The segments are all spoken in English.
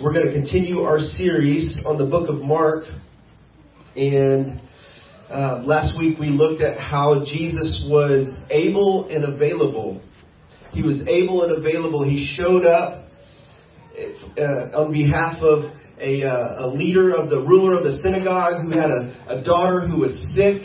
We're going to continue our series on the book of Mark. And last week we looked at how Jesus was able and available. He was able and available. He showed up on behalf of a leader of the ruler of the synagogue who had a daughter who was sick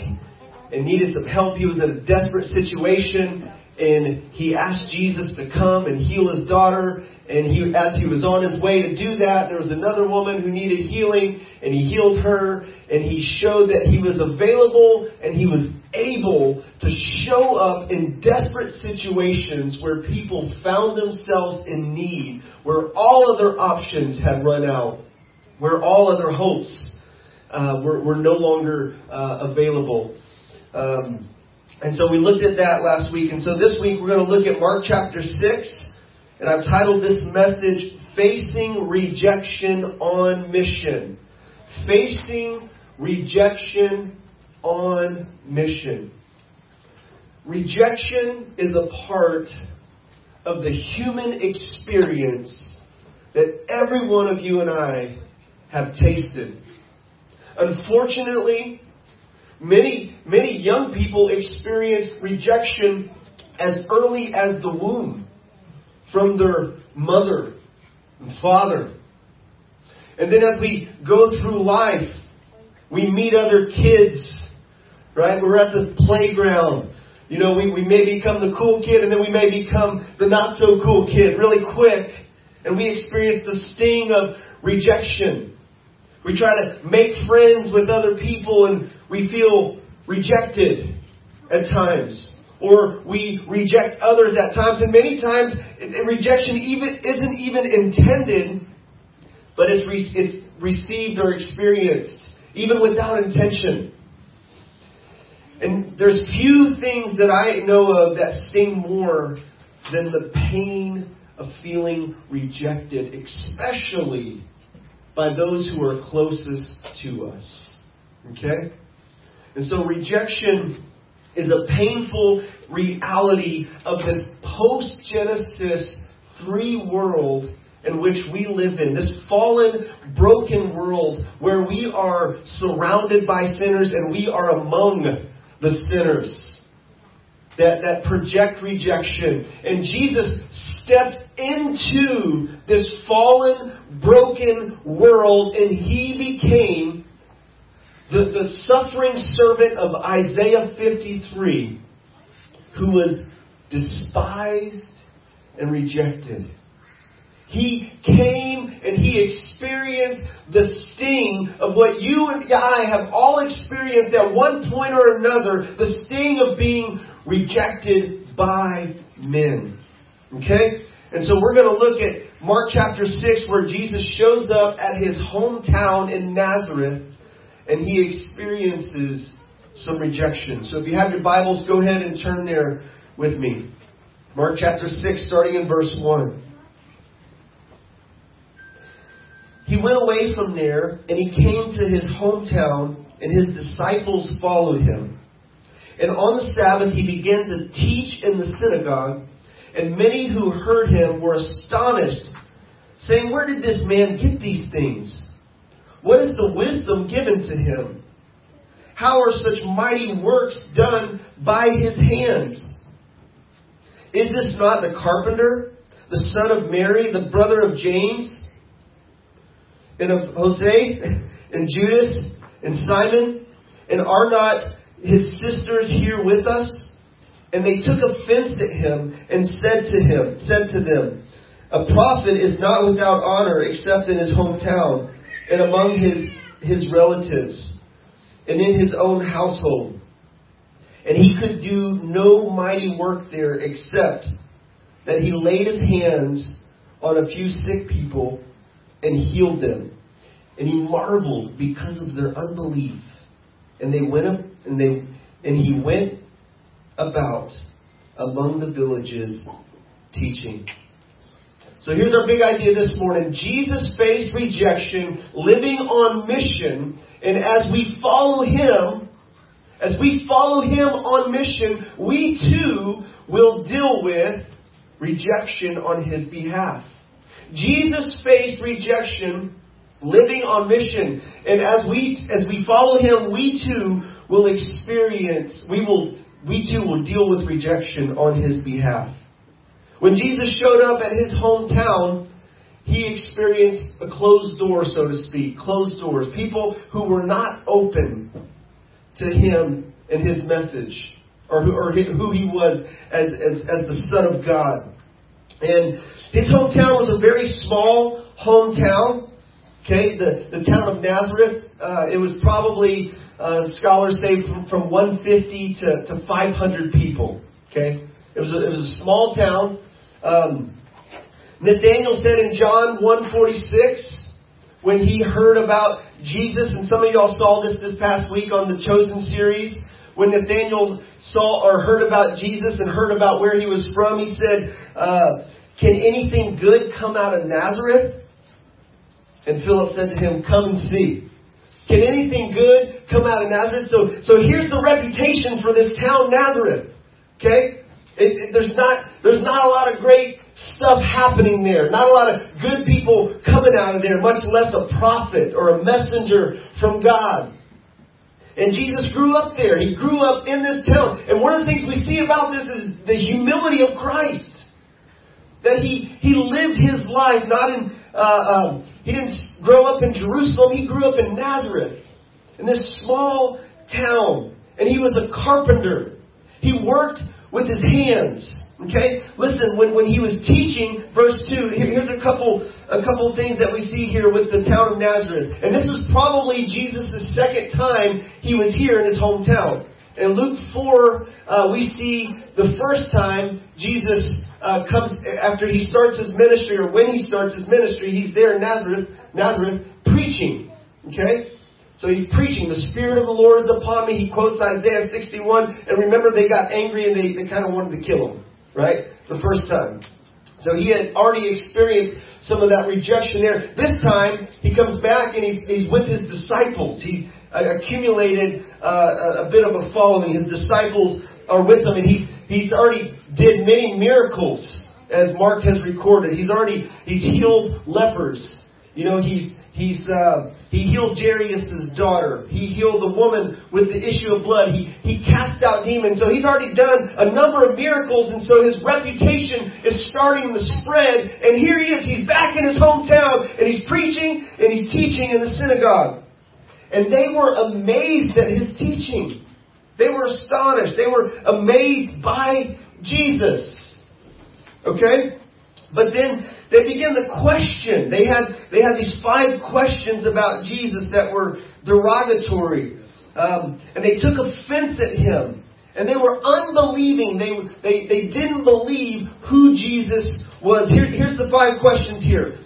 and needed some help. He was in a desperate situation, and he asked Jesus to come and heal his daughter. And as he was on his way to do that, there was another woman who needed healing, and he healed her. And he showed that he was available and he was able to show up in desperate situations where people found themselves in need, where all other options had run out, where all other hopes were no longer available. And so we looked at that last week. And so this week we're going to look at Mark chapter 6. And I've titled this message, Facing Rejection on Mission. Facing Rejection on Mission. Rejection is a part of the human experience that every one of you and I have tasted. Unfortunately, many young people experience rejection as early as the womb from their mother and father. And then as we go through life, we meet other kids, right? We're at the playground. You know, we may become the cool kid, and then we may become the not so cool kid really quick. And we experience the sting of rejection. We try to make friends with other people, and we feel rejected at times. Or we reject others at times. And many times, rejection isn't even intended, but it's received or experienced, even without intention. And there's few things that I know of that sting more than the pain of feeling rejected, especially by those who are closest to us. Okay? And so rejection is a painful reality of this post-Genesis 3 world in which we live in. This fallen, broken world where we are surrounded by sinners and we are among the sinners that project rejection. And Jesus stepped into this fallen, broken world, and he became the suffering servant of Isaiah 53, who was despised and rejected. He came and he experienced the sting of what you and I have all experienced at one point or another, the sting of being rejected by men. Okay? And so we're going to look at Mark chapter 6, where Jesus shows up at his hometown in Nazareth, and he experiences some rejection. So if you have your Bibles, go ahead and turn there with me. Mark chapter 6, starting in verse 1. He went away from there, and he came to his hometown, and his disciples followed him. And on the Sabbath he began to teach in the synagogue, and many who heard him were astonished, saying, "Where did this man get these things? What is the wisdom given to him? How are such mighty works done by his hands? Is this not the carpenter, the son of Mary, the brother of James, and of Jose, and Judas, and Simon? And are not his sisters here with us?" And they took offense at him and said to them, "A prophet is not without honor except in his hometown, and among his relatives, and in his own household." And he could do no mighty work there, except that he laid his hands on a few sick people and healed them. And he marveled because of their unbelief. And he went about among the villages teaching. So here's our big idea this morning. Jesus faced rejection, living on mission. And as we follow him on mission, we too will deal with rejection on his behalf. Jesus faced rejection, living on mission. And as we follow him, we too will deal with rejection on his behalf. When Jesus showed up at his hometown, he experienced a closed door, so to speak. Closed doors. People who were not open to him and his message, or who he was as the Son of God. And his hometown was a very small hometown. Okay, the town of Nazareth, it was probably, scholars say, from 150 to 500 people. Okay, it was a small town. Nathaniel said in John 1.46, when he heard about Jesus, and some of y'all saw this past week on the Chosen series, when Nathaniel saw or heard about Jesus and heard about where he was from, he said, "Can anything good come out of Nazareth?" And Philip said to him, "Come and see." Can anything good come out of Nazareth? So here's the reputation for this town, Nazareth. Okay, there's not a lot of great stuff happening there. Not a lot of good people coming out of there, much less a prophet or a messenger from God. And Jesus grew up there. He grew up in this town. And one of the things we see about this is the humility of Christ. That he lived his life not in, he didn't grow up in Jerusalem. He grew up in Nazareth, in this small town. And he was a carpenter. He worked with his hands. Okay, listen, when he was teaching, verse 2, here's a couple things that we see here with the town of Nazareth. And this was probably Jesus' second time he was here in his hometown. In Luke 4, we see the first time Jesus comes, after he starts his ministry, or when he starts his ministry, he's there in Nazareth preaching. Okay? So he's preaching, the Spirit of the Lord is upon me. He quotes Isaiah 61. And remember, they got angry and they kind of wanted to kill him. Right? The first time. So he had already experienced some of that rejection there. This time, he comes back and he's with his disciples. He's accumulated a bit of a following. His disciples are with him, and he's already did many miracles, as Mark has recorded. He's healed lepers. You know, he healed Jairus' daughter. He healed the woman with the issue of blood. He cast out demons. So he's already done a number of miracles, and so his reputation is starting to spread. And here he is. He's back in his hometown, and he's preaching, and he's teaching in the synagogue. And they were amazed at his teaching. They were astonished. They were amazed by Jesus. Okay? But then they began to question. They had these 5 questions about Jesus that were derogatory. And they took offense at him. And they were unbelieving. They didn't believe who Jesus was. Here's the 5 questions here.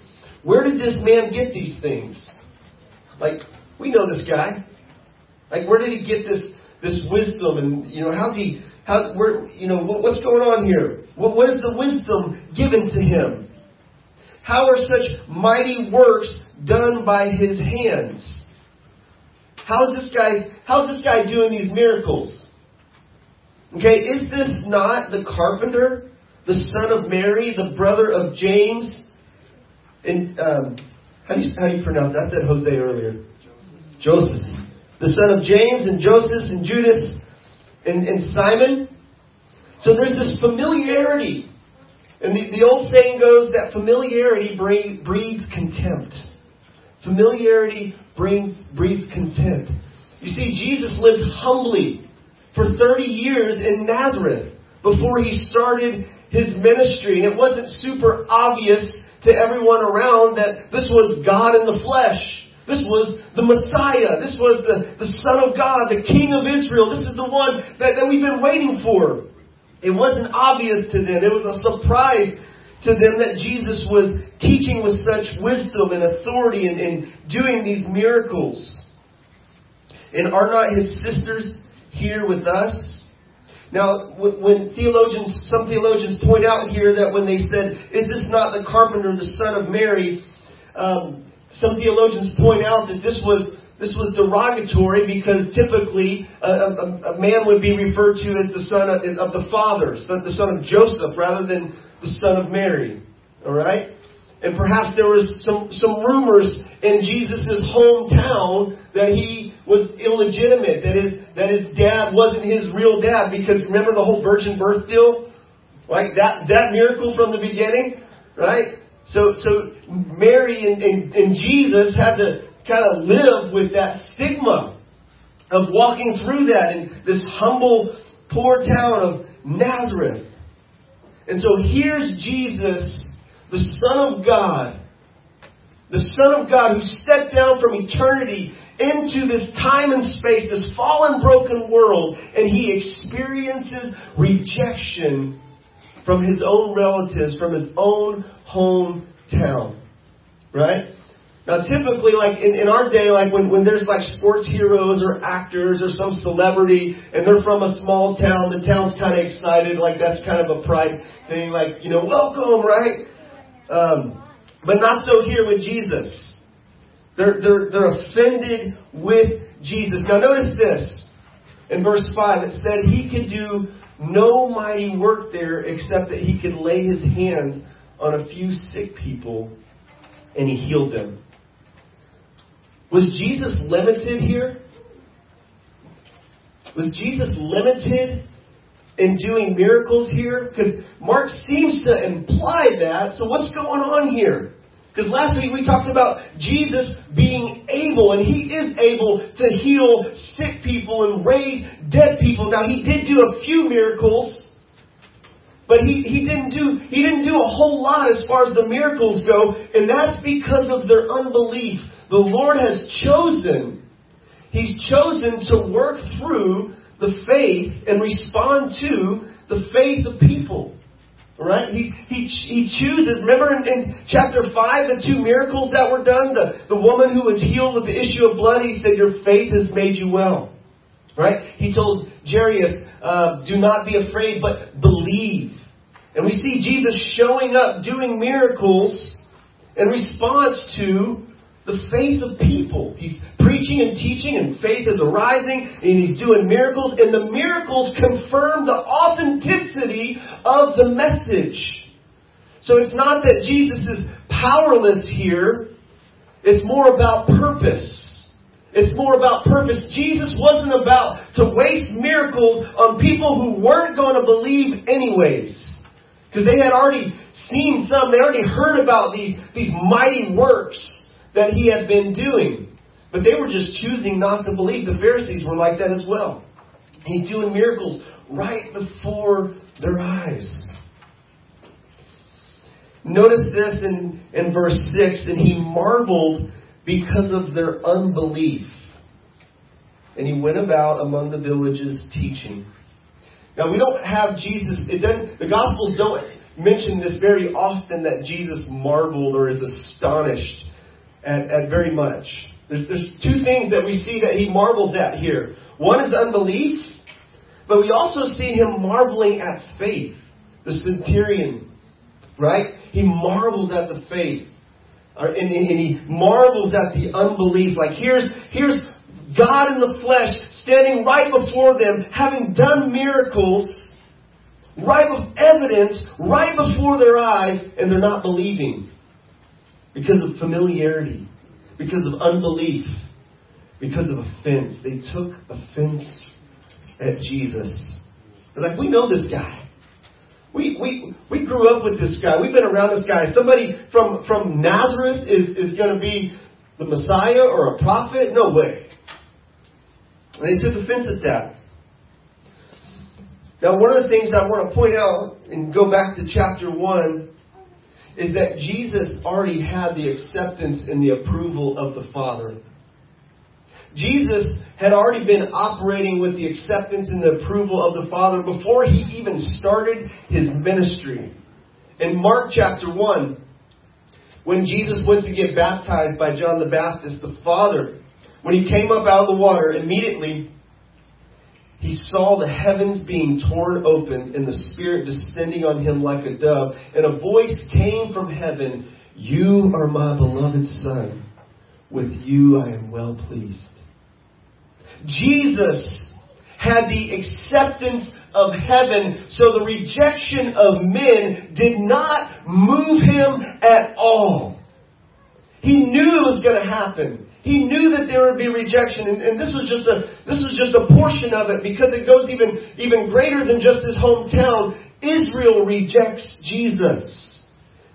Where did this man get these things? Like, we know this guy. Like, where did he get this wisdom? And, you know, what's going on here? What is the wisdom given to him? How are such mighty works done by his hands? How's this guy doing these miracles? Okay, is this not the carpenter, the son of Mary, the brother of James? And how do you pronounce that? I said Jose earlier. Joseph. The son of James and Joseph and Judas and Simon. So there's this familiarity. And the old saying goes that familiarity breeds contempt. Familiarity breeds contempt. You see, Jesus lived humbly for 30 years in Nazareth before he started his ministry. And it wasn't super obvious to everyone around that this was God in the flesh. This was the Messiah. This was the Son of God, the King of Israel. This is the one that we've been waiting for. It wasn't obvious to them. It was a surprise to them that Jesus was teaching with such wisdom and authority and doing these miracles. And are not his sisters here with us? Now, when some theologians point out here that when they said, "Is this not the carpenter, the son of Mary?" Some theologians point out that this was derogatory because typically a man would be referred to as the son of the father, the son of Joseph, rather than the son of Mary. All right? And perhaps there was some rumors in Jesus' hometown that he was illegitimate, that his dad wasn't his real dad, because remember the whole virgin birth deal? Right? That miracle from the beginning, right? So Mary and Jesus had to kind of live with that stigma of walking through that in this humble, poor town of Nazareth. And so here's Jesus, the Son of God, the Son of God who stepped down from eternity into this time and space, this fallen, broken world, and he experiences rejection from his own relatives, from his own hometown, right? Now, typically, like in our day, like when there's like sports heroes or actors or some celebrity and they're from a small town, the town's kind of excited, like that's kind of a pride thing, like, you know, welcome, right? But not so here with Jesus. They're offended with Jesus. Now notice this. In verse 5, it said he could do no mighty work there except that he could lay his hands on a few sick people and he healed them. Was Jesus limited here? Was Jesus limited in doing miracles here? Because Mark seems to imply that. So what's going on here? Because last week we talked about Jesus being able, and he is able to heal sick people and raise dead people. Now he did do a few miracles, but he didn't do a whole lot as far as the miracles go, and that's because of their unbelief. The Lord has chosen. He's chosen to work through the faith and respond to the faith of people. Right? He chooses. Remember in chapter 5, the two miracles that were done? The woman who was healed with the issue of blood, he said, your faith has made you well. Right? He told Jairus, do not be afraid, but believe. And we see Jesus showing up, doing miracles in response to the faith of people. He's preaching and teaching, and faith is arising, and he's doing miracles, and the miracles confirm the authenticity of the message. So it's not that Jesus is powerless here. It's more about purpose. It's more about purpose. Jesus wasn't about to waste miracles on people who weren't going to believe anyways. Because they had already seen some. They already heard about these mighty works that he had been doing. But they were just choosing not to believe. The Pharisees were like that as well. He's doing miracles right before their eyes. Notice this in verse 6. And he marveled because of their unbelief. And he went about among the villages teaching. Now we don't have Jesus. The Gospels don't mention this very often, that Jesus marveled or is astonished at very much. There's two things that we see that he marvels at here. One is unbelief, but we also see him marveling at faith. The centurion, right? He marvels at the faith. And he marvels at the unbelief. Like here's God in the flesh standing right before them, having done miracles, right before their eyes, and they're not believing. Because of familiarity, because of unbelief, because of offense. They took offense at Jesus. They're like, we know this guy. We grew up with this guy. We've been around this guy. Somebody from Nazareth is going to be the Messiah or a prophet? No way. And they took offense at that. Now, one of the things I want to point out, and go back to chapter 1, is that Jesus already had the acceptance and the approval of the Father. Jesus had already been operating with the acceptance and the approval of the Father before he even started his ministry. In Mark chapter 1, when Jesus went to get baptized by John the Baptist, the Father, when he came up out of the water, immediately he saw the heavens being torn open and the Spirit descending on him like a dove. And a voice came from heaven, "You are my beloved Son. With you I am well pleased." Jesus had the acceptance of heaven, so the rejection of men did not move him at all. He knew it was going to happen. He knew that there would be rejection, and this was just a portion of it, because it goes even greater than just his hometown. Israel rejects Jesus.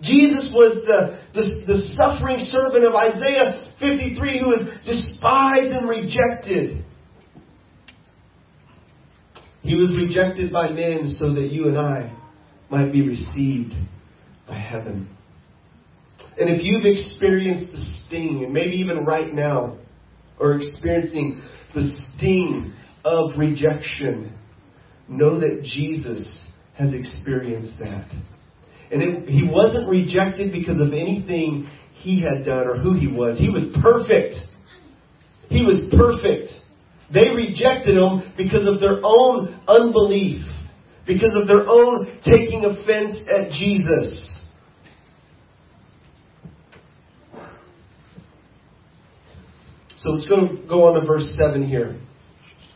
Jesus was the suffering servant of Isaiah 53, who was despised and rejected. He was rejected by men so that you and I might be received by heaven. And if you've experienced the sting, and maybe even right now are experiencing the sting of rejection, know that Jesus has experienced that. And he wasn't rejected because of anything he had done or who he was. He was perfect. He was perfect. They rejected him because of their own unbelief, because of their own taking offense at Jesus. So let's go on to verse 7 here,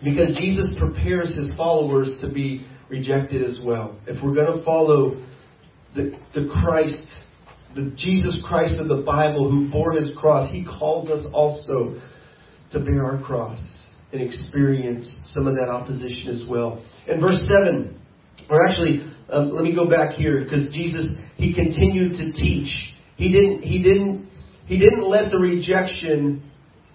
because Jesus prepares his followers to be rejected as well. If we're going to follow the Christ, the Jesus Christ of the Bible, who bore his cross, he calls us also to bear our cross and experience some of that opposition as well. In verse 7, or actually, let me go back here, because Jesus, he continued to teach. He didn't let the rejection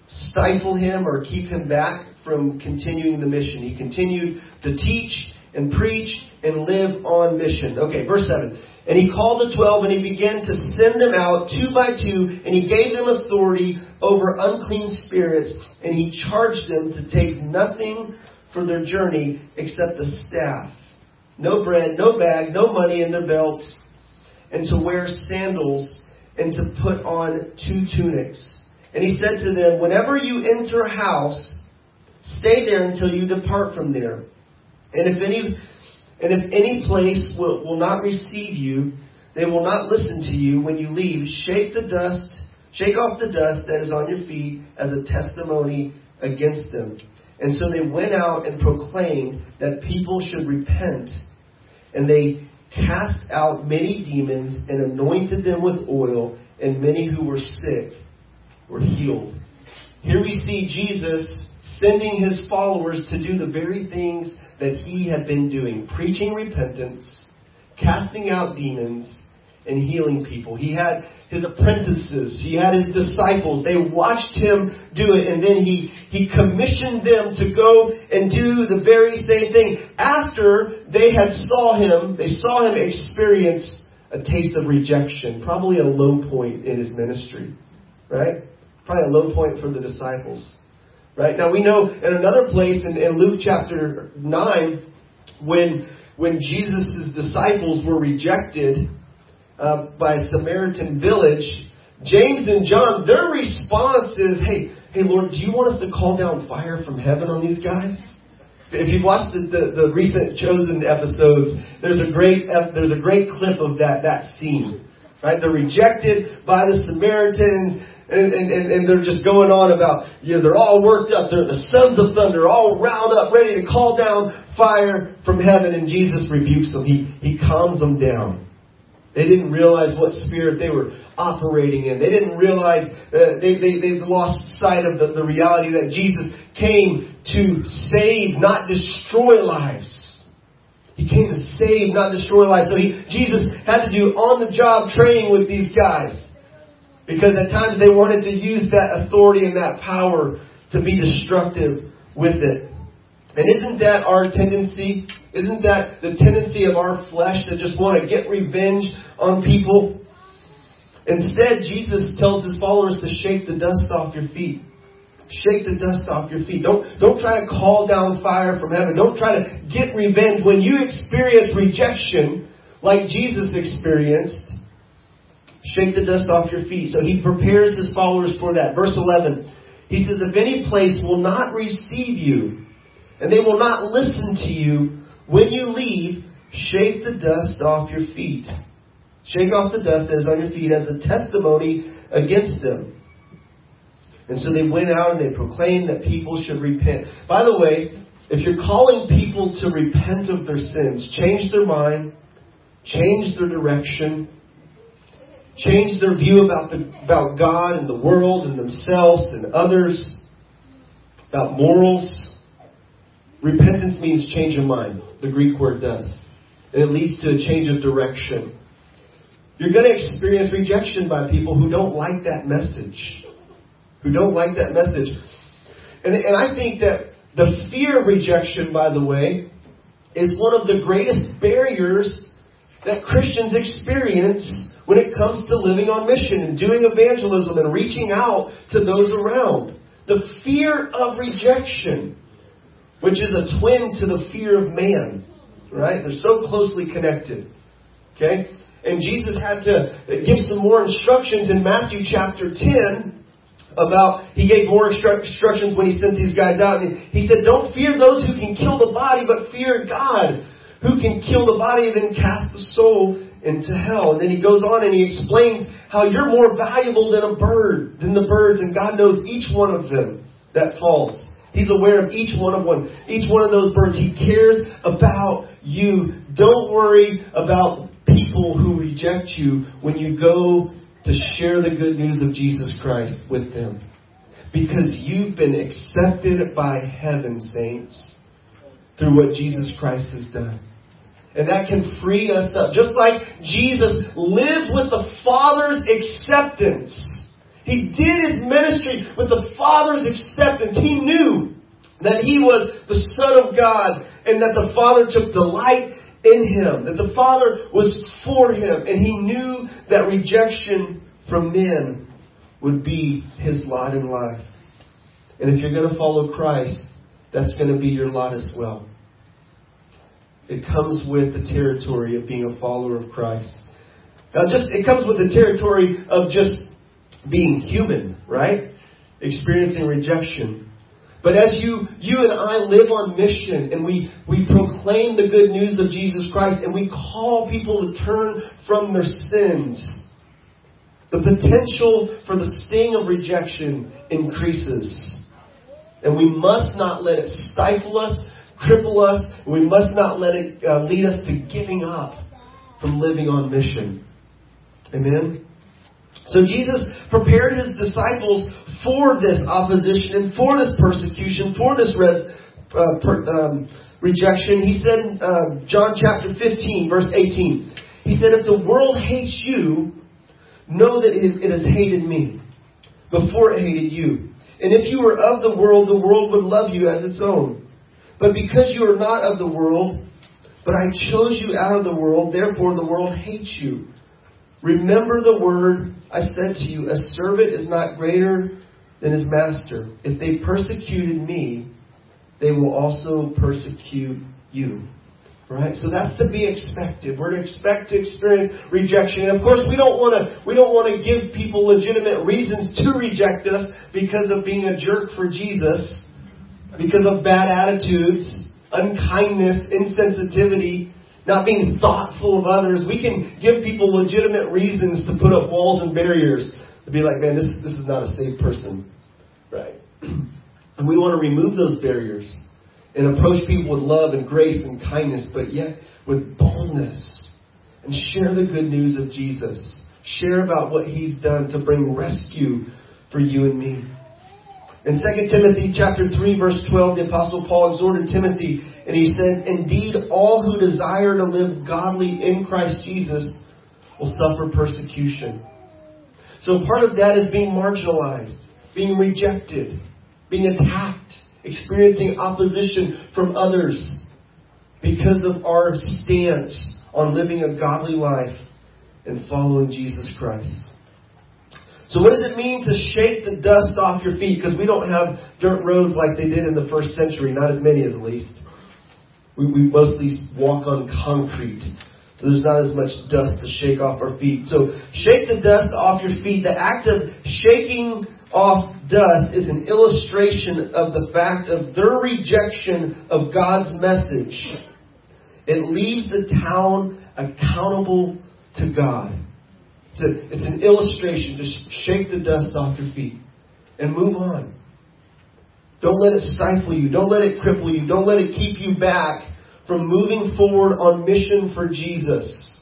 stifle him or keep him back from continuing the mission. He continued to teach and preach and live on mission. Okay, verse 7. And he called the 12, and he began to send them out 2 by 2, and he gave them authority over unclean spirits, and he charged them to take nothing for their journey except a staff, no bread, no bag, no money in their belts, and to wear sandals, and to put on 2 tunics. And he said to them, whenever you enter a house, stay there until you depart from there. And if any place will not receive you, they will not listen to you when you leave. Shake off the dust that is on your feet as a testimony against them. And so they went out and proclaimed that people should repent. And they cast out many demons and anointed them with oil, and many who were sick were healed. Here we see Jesus sending his followers to do the very things that he had been doing, preaching repentance, casting out demons, and healing people. He had his apprentices. He had his disciples. They watched him do it, and then he commissioned them to go and do the very same thing. After they saw him experience a taste of rejection, probably a low point in his ministry, right? Probably a low point for the disciples. Right? Now, we know in another place in Luke chapter 9, when Jesus' disciples were rejected by a Samaritan village, James and John, their response is, hey, Lord, do you want us to call down fire from heaven on these guys? If you've watched the recent Chosen episodes, there's a great clip of that scene. Right? They're rejected by the Samaritans. And they're just going on about, they're all worked up. They're the sons of thunder, all round up, ready to call down fire from heaven. And Jesus rebukes them. He calms them down. They didn't realize what spirit they were operating in. They didn't realize, they lost sight of the reality that Jesus came to save, not destroy lives. He came to save, not destroy lives. So Jesus had to do on-the-job training with these guys, because at times they wanted to use that authority and that power to be destructive with it. And isn't that our tendency? Isn't that the tendency of our flesh, to just want to get revenge on people? Instead, Jesus tells his followers to shake the dust off your feet. Shake the dust off your feet. Don't try to call down fire from heaven. Don't try to get revenge. When you experience rejection like Jesus experienced, shake the dust off your feet. So he prepares his followers for that. Verse 11, he says, if any place will not receive you, and they will not listen to you when you leave, shake the dust off your feet. Shake off the dust that is on your feet as a testimony against them. And so they went out and they proclaimed that people should repent. By the way, If you're calling people to repent of their sins, change their mind, change their direction, change their view about God and the world and themselves and others, about morals. Repentance means change of mind. The Greek word does. And it leads to a change of direction. You're going to experience rejection by people who don't like that message. And I think that the fear of rejection, by the way, is one of the greatest barriers that Christians experience when it comes to living on mission and doing evangelism and reaching out to those around. The fear of rejection, which is a twin to the fear of man, right? They're so closely connected, okay? And Jesus had to give some more instructions in Matthew chapter 10 about, he gave more instructions when he sent these guys out. And he said, don't fear those who can kill the body, but fear God, who can kill the body and then cast the soul into hell. And then he goes on and he explains how you're more valuable than a bird, than the birds, and God knows each one of them that falls. He's aware of each one of those birds. He cares about you. Don't worry about people who reject you when you go to share the good news of Jesus Christ with them, because you've been accepted by heaven, saints, through what Jesus Christ has done. And that can free us up. Just like Jesus lived with the Father's acceptance. He did his ministry with the Father's acceptance. He knew that he was the Son of God and that the Father took delight in him, that the Father was for him, and he knew that rejection from men would be his lot in life. And if you're going to follow Christ, that's going to be your lot as well. It comes with the territory of being a follower of Christ. Now, it comes with the territory of just being human, right? Experiencing rejection. But as you and I live on mission and we proclaim the good news of Jesus Christ and we call people to turn from their sins, the potential for the sting of rejection increases. And we must not let it stifle us, cripple us. We must not let it lead us to giving up from living on mission. Amen? So Jesus prepared his disciples for this opposition and for this persecution, for this rejection. He said, John chapter 15, verse 18, he said, if the world hates you, know that it has hated me before it hated you. And if you were of the world would love you as its own. But because you are not of the world, but I chose you out of the world, therefore the world hates you. Remember the word I said to you, a servant is not greater than his master. If they persecuted me, they will also persecute you. Right? So that's to be expected. We're to expect to experience rejection. And of course, we don't want to give people legitimate reasons to reject us because of being a jerk for Jesus, because of bad attitudes, unkindness, insensitivity, not being thoughtful of others. We can give people legitimate reasons to put up walls and barriers, to be like, man, this is not a safe person. Right? And we want to remove those barriers and approach people with love and grace and kindness, but yet with boldness, and share the good news of Jesus. Share about what he's done to bring rescue for you and me. In 2 Timothy chapter 3, verse 12, the Apostle Paul exhorted Timothy, and he said, indeed, all who desire to live godly in Christ Jesus will suffer persecution. So part of that is being marginalized, being rejected, being attacked, experiencing opposition from others because of our stance on living a godly life and following Jesus Christ. So what does it mean to shake the dust off your feet? Because we don't have dirt roads like they did in the first century. Not as many, at least. We mostly walk on concrete. So there's not as much dust to shake off our feet. So shake the dust off your feet. The act of shaking off dust is an illustration of the fact of their rejection of God's message. It leaves the town accountable to God. It's an illustration. Just shake the dust off your feet and move on. Don't let it stifle you. Don't let it cripple you. Don't let it keep you back from moving forward on mission for Jesus.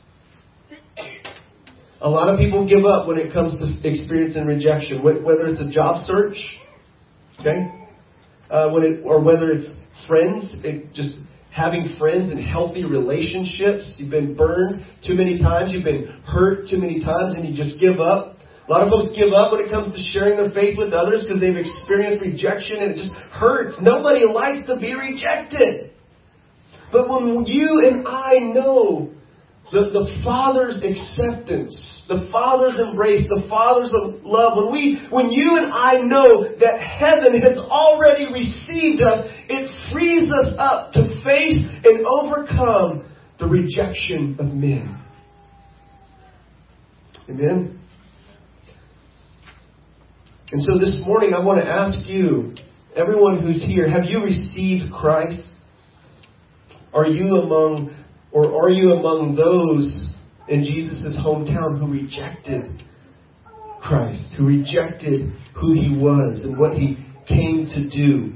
A lot of people give up when it comes to experiencing rejection, whether it's a job search, okay, or whether it's friends, just having friends and healthy relationships. You've been burned too many times. You've been hurt too many times, and you just give up. A lot of folks give up when it comes to sharing their faith with others because they've experienced rejection and it just hurts. Nobody likes to be rejected. But when you and I know the Father's acceptance, the Father's embrace, the Father's love, when you and I know that heaven has already received us, it frees us up to face and overcome the rejection of men. Amen? And so this morning, I want to ask you, everyone who's here, have you received Christ? Are you among those in Jesus' hometown who rejected Christ, who rejected who he was and what he came to do?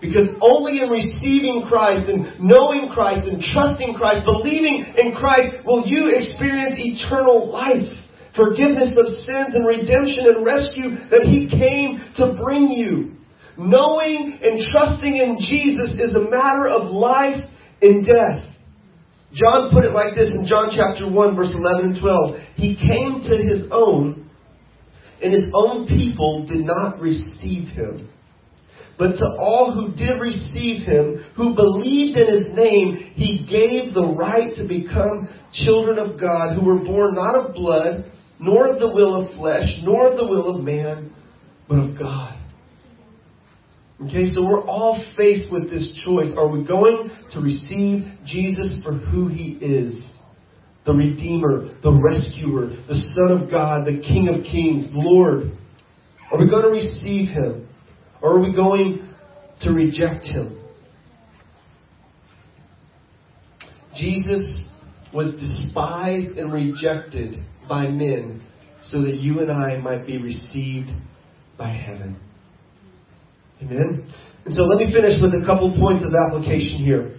Because only in receiving Christ and knowing Christ and trusting Christ, believing in Christ, will you experience eternal life. Forgiveness of sins and redemption and rescue that he came to bring you. Knowing and trusting in Jesus is a matter of life and death. John put it like this in John chapter 1, verse 11 and 12. He came to his own, and his own people did not receive him. But to all who did receive him, who believed in his name, he gave the right to become children of God, who were born not of blood, nor of the will of flesh, nor of the will of man, but of God. Okay, so we're all faced with this choice. Are we going to receive Jesus for who he is? The Redeemer, the Rescuer, the Son of God, the King of Kings, Lord. Are we going to receive him? Or are we going to reject him? Jesus was despised and rejected by men so that you and I might be received by heaven. Amen? And so let me finish with a couple points of application here.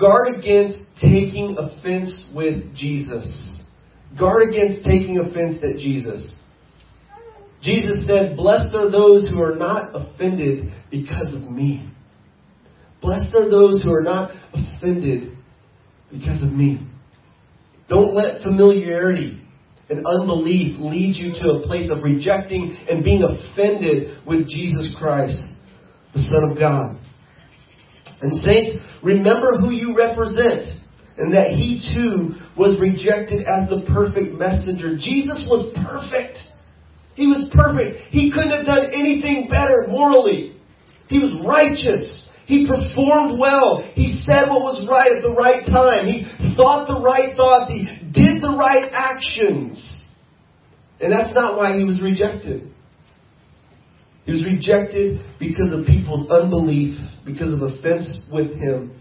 Guard against taking offense with Jesus. Guard against taking offense at Jesus. Jesus said, "Blessed are those who are not offended because of me." Blessed are those who are not offended because of me. Don't let familiarity and unbelief lead you to a place of rejecting and being offended with Jesus Christ, the Son of God. And saints, remember who you represent and that he too was rejected as the perfect messenger. Jesus was perfect. He was perfect. He couldn't have done anything better morally. He was righteous. He performed well. He said what was right at the right time. He thought the right thoughts. He did the right actions. And that's not why he was rejected. He was rejected because of people's unbelief, because of offense with him.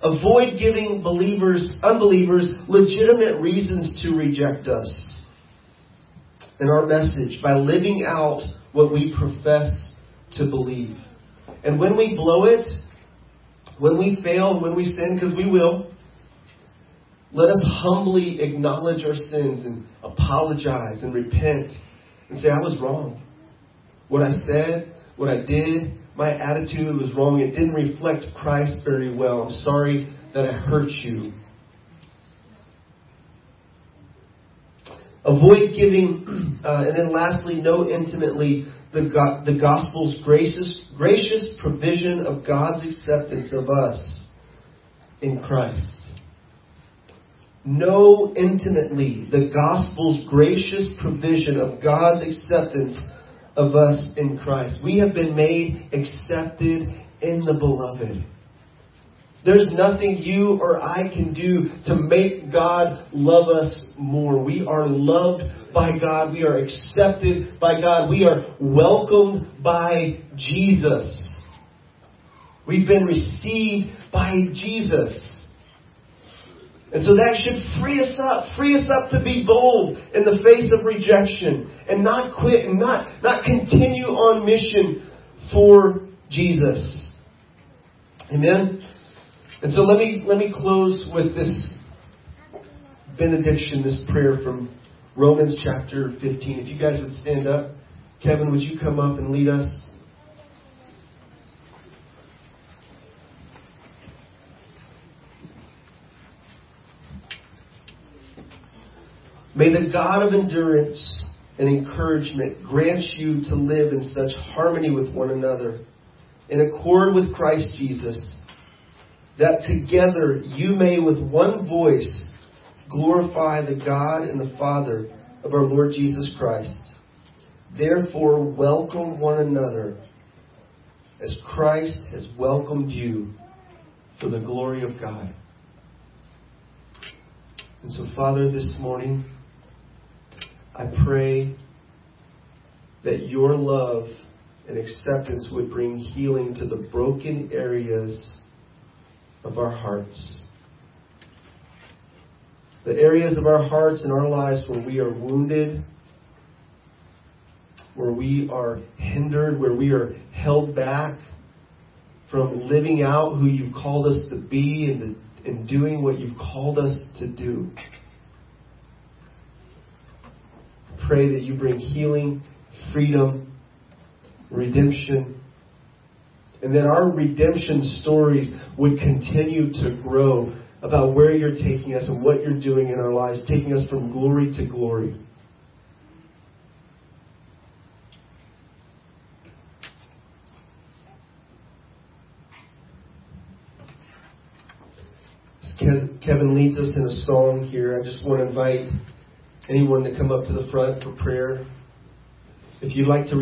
Avoid giving unbelievers legitimate reasons to reject us and our message by living out what we profess to believe. And when we blow it, when we fail, when we sin, because we will, let us humbly acknowledge our sins and apologize and repent and say, I was wrong. What I said, what I did, my attitude was wrong. It didn't reflect Christ very well. I'm sorry that I hurt you. Avoid giving, and then lastly, know intimately the gospel's gracious provision of God's acceptance of us in Christ. Know intimately the gospel's gracious provision of God's acceptance of us in Christ. We have been made accepted in the beloved. There's nothing you or I can do to make God love us more. We are loved by God. We are accepted by God. We are welcomed by Jesus. We've been received by Jesus. And so that should free us up to be bold in the face of rejection and not quit and not continue on mission for Jesus. Amen? And so let me close with this benediction, this prayer from Romans chapter 15. If you guys would stand up. Kevin, would you come up and lead us? May the God of endurance and encouragement grant you to live in such harmony with one another, in accord with Christ Jesus, that together you may with one voice glorify the God and the Father of our Lord Jesus Christ. Therefore, welcome one another as Christ has welcomed you for the glory of God. And so, Father, this morning, I pray that your love and acceptance would bring healing to the broken areas of our hearts. The areas of our hearts and our lives where we are wounded, where we are hindered, where we are held back from living out who you've called us to be and doing what you've called us to do. Pray that you bring healing, freedom, redemption, and that our redemption stories would continue to grow about where you're taking us and what you're doing in our lives, taking us from glory to glory. Kevin leads us in a song here. I just want to invite anyone to come up to the front for prayer. If you'd like to